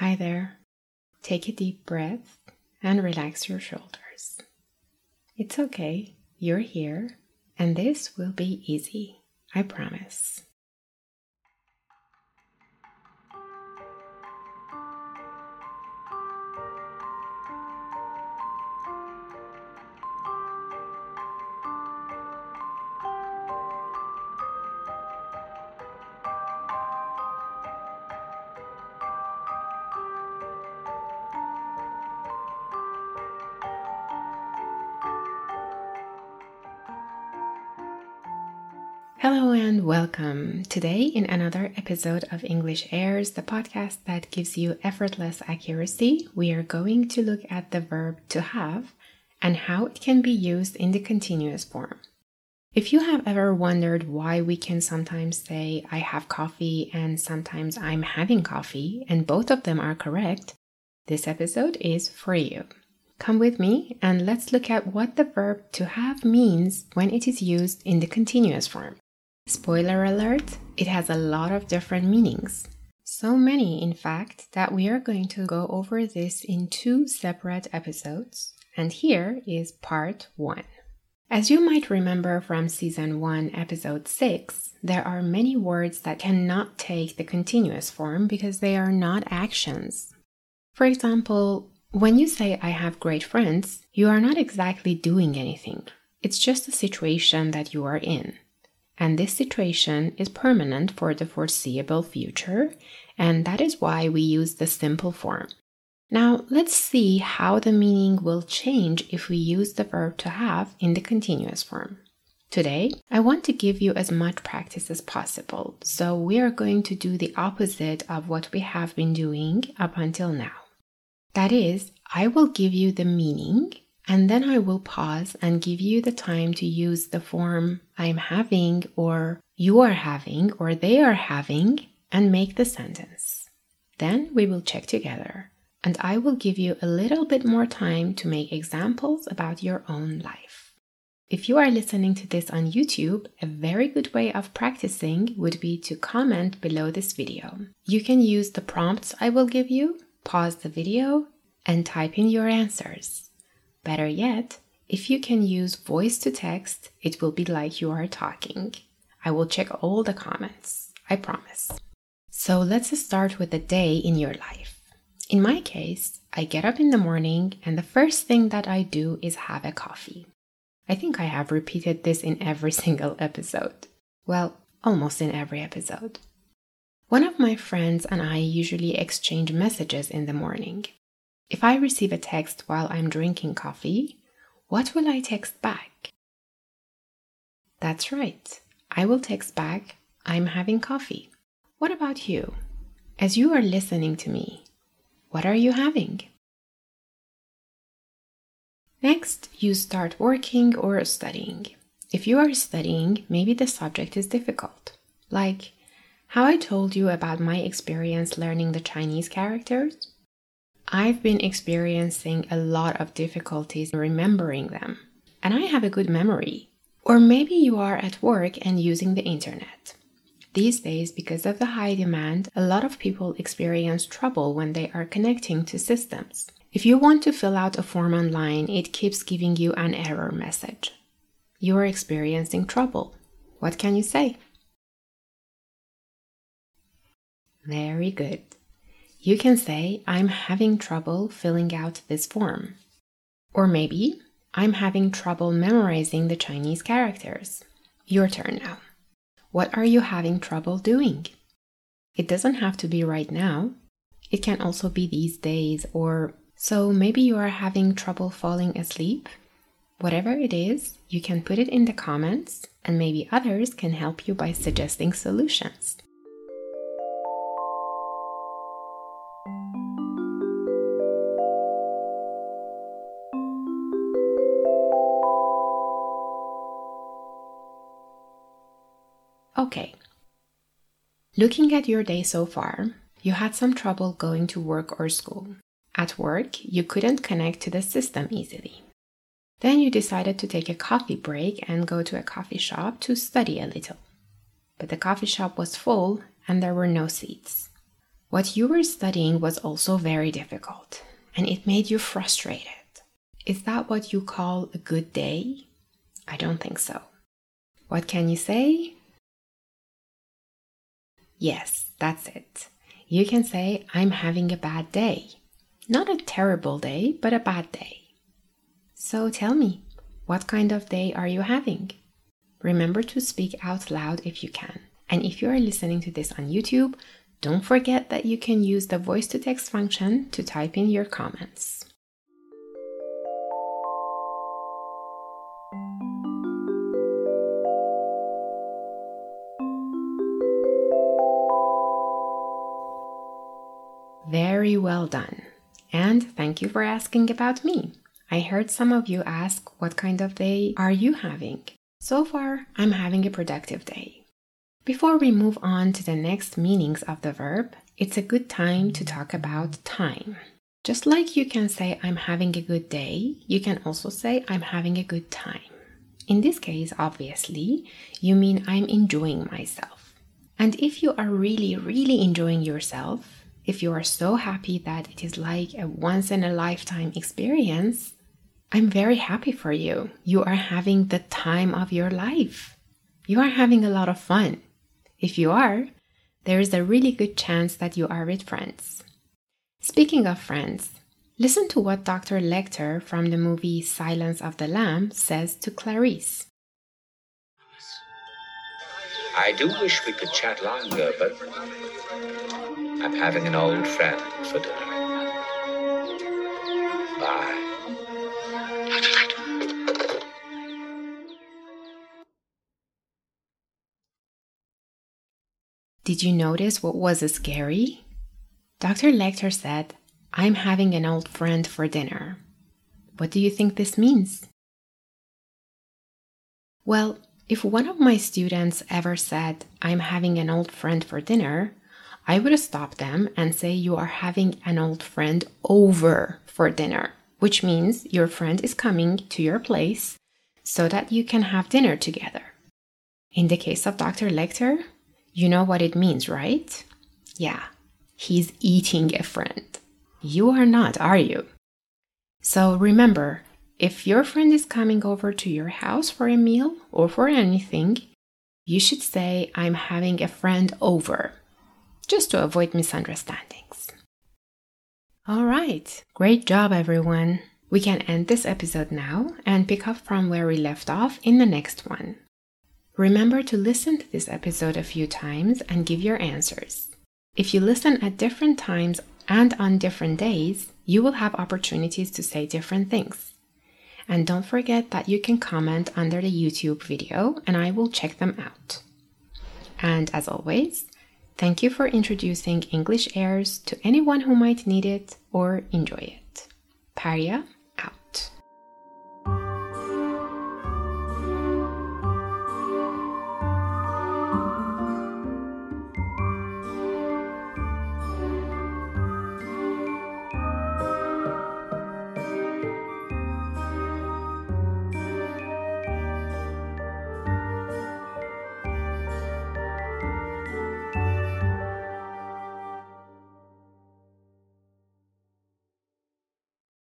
Hi there. Take a deep breath and relax your shoulders. It's okay, you're here, and this will be easy, I promise. Hello and welcome. Today in another episode of English Airs, the podcast that gives you effortless accuracy, we are going to look at the verb to have and how it can be used in the continuous form. If you have ever wondered why we can sometimes say I have coffee and sometimes I'm having coffee and both of them are correct, this episode is for you. Come with me and let's look at what the verb to have means when it is used in the continuous form. Spoiler alert, it has a lot of different meanings. So many, in fact, that we are going to go over this in two separate episodes. And here is part 1. As you might remember from season 1, episode 6, there are many words that cannot take the continuous form because they are not actions. For example, when you say I have great friends, you are not exactly doing anything. It's just a situation that you are in. And this situation is permanent for the foreseeable future, and that is why we use the simple form. Now, let's see how the meaning will change if we use the verb to have in the continuous form. Today, I want to give you as much practice as possible, so we are going to do the opposite of what we have been doing up until now. That is, I will give you the meaning, and then I will pause and give you the time to use the form I'm having or you are having or they are having and make the sentence. Then we will check together and I will give you a little bit more time to make examples about your own life. If you are listening to this on YouTube, a very good way of practicing would be to comment below this video. You can use the prompts I will give you, pause the video, and type in your answers. Better yet, if you can use voice to text, it will be like you are talking. I will check all the comments, I promise. So let's start with a day in your life. In my case, I get up in the morning and the first thing that I do is have a coffee. I think I have repeated this in every single episode. Well, almost in every episode. One of my friends and I usually exchange messages in the morning. If I receive a text while I'm drinking coffee, what will I text back? That's right. I will text back, I'm having coffee. What about you? As you are listening to me, what are you having? Next, you start working or studying. If you are studying, maybe the subject is difficult. Like how I told you about my experience learning the Chinese characters. I've been experiencing a lot of difficulties remembering them, and I have a good memory. Or maybe you are at work and using the internet. These days, because of the high demand, a lot of people experience trouble when they are connecting to systems. If you want to fill out a form online, it keeps giving you an error message. You are experiencing trouble. What can you say? Very good. You can say, I'm having trouble filling out this form. Or maybe, I'm having trouble memorizing the Chinese characters. Your turn now. What are you having trouble doing? It doesn't have to be right now. It can also be these days, or so maybe you are having trouble falling asleep. Whatever it is, you can put it in the comments, and maybe others can help you by suggesting solutions. Okay, looking at your day so far, you had some trouble going to work or school. At work, you couldn't connect to the system easily. Then you decided to take a coffee break and go to a coffee shop to study a little. But the coffee shop was full and there were no seats. What you were studying was also very difficult, and it made you frustrated. Is that what you call a good day? I don't think so. What can you say? Yes, that's it. You can say, I'm having a bad day. Not a terrible day, but a bad day. So tell me, what kind of day are you having? Remember to speak out loud if you can. And if you are listening to this on YouTube, don't forget that you can use the voice-to-text function to type in your comments. Very well done. And thank you for asking about me. I heard some of you ask, what kind of day are you having? So far, I'm having a productive day. Before we move on to the next meanings of the verb, it's a good time to talk about time. Just like you can say, I'm having a good day, you can also say, I'm having a good time. In this case, obviously, you mean I'm enjoying myself. And if you are really, really enjoying yourself, if you are so happy that it is like a once-in-a-lifetime experience, I'm very happy for you. You are having the time of your life. You are having a lot of fun. If you are, there is a really good chance that you are with friends. Speaking of friends, listen to what Dr. Lecter from the movie Silence of the Lambs says to Clarice. I do wish we could chat longer, but I'm having an old friend for dinner. Bye. Did you notice what was scary? Dr. Lecter said, I'm having an old friend for dinner. What do you think this means? Well, if one of my students ever said, I'm having an old friend for dinner, I would stop them and say you are having an old friend over for dinner, which means your friend is coming to your place so that you can have dinner together. In the case of Dr. Lecter, you know what it means, right? Yeah, he's eating a friend. You are not, are you? So remember, if your friend is coming over to your house for a meal or for anything, you should say, I'm having a friend over, just to avoid misunderstandings. All right, great job, everyone. We can end this episode now and pick up from where we left off in the next one. Remember to listen to this episode a few times and give your answers. If you listen at different times and on different days, you will have opportunities to say different things. And don't forget that you can comment under the YouTube video and I will check them out. And as always, thank you for introducing English Airs to anyone who might need it or enjoy it. Paria.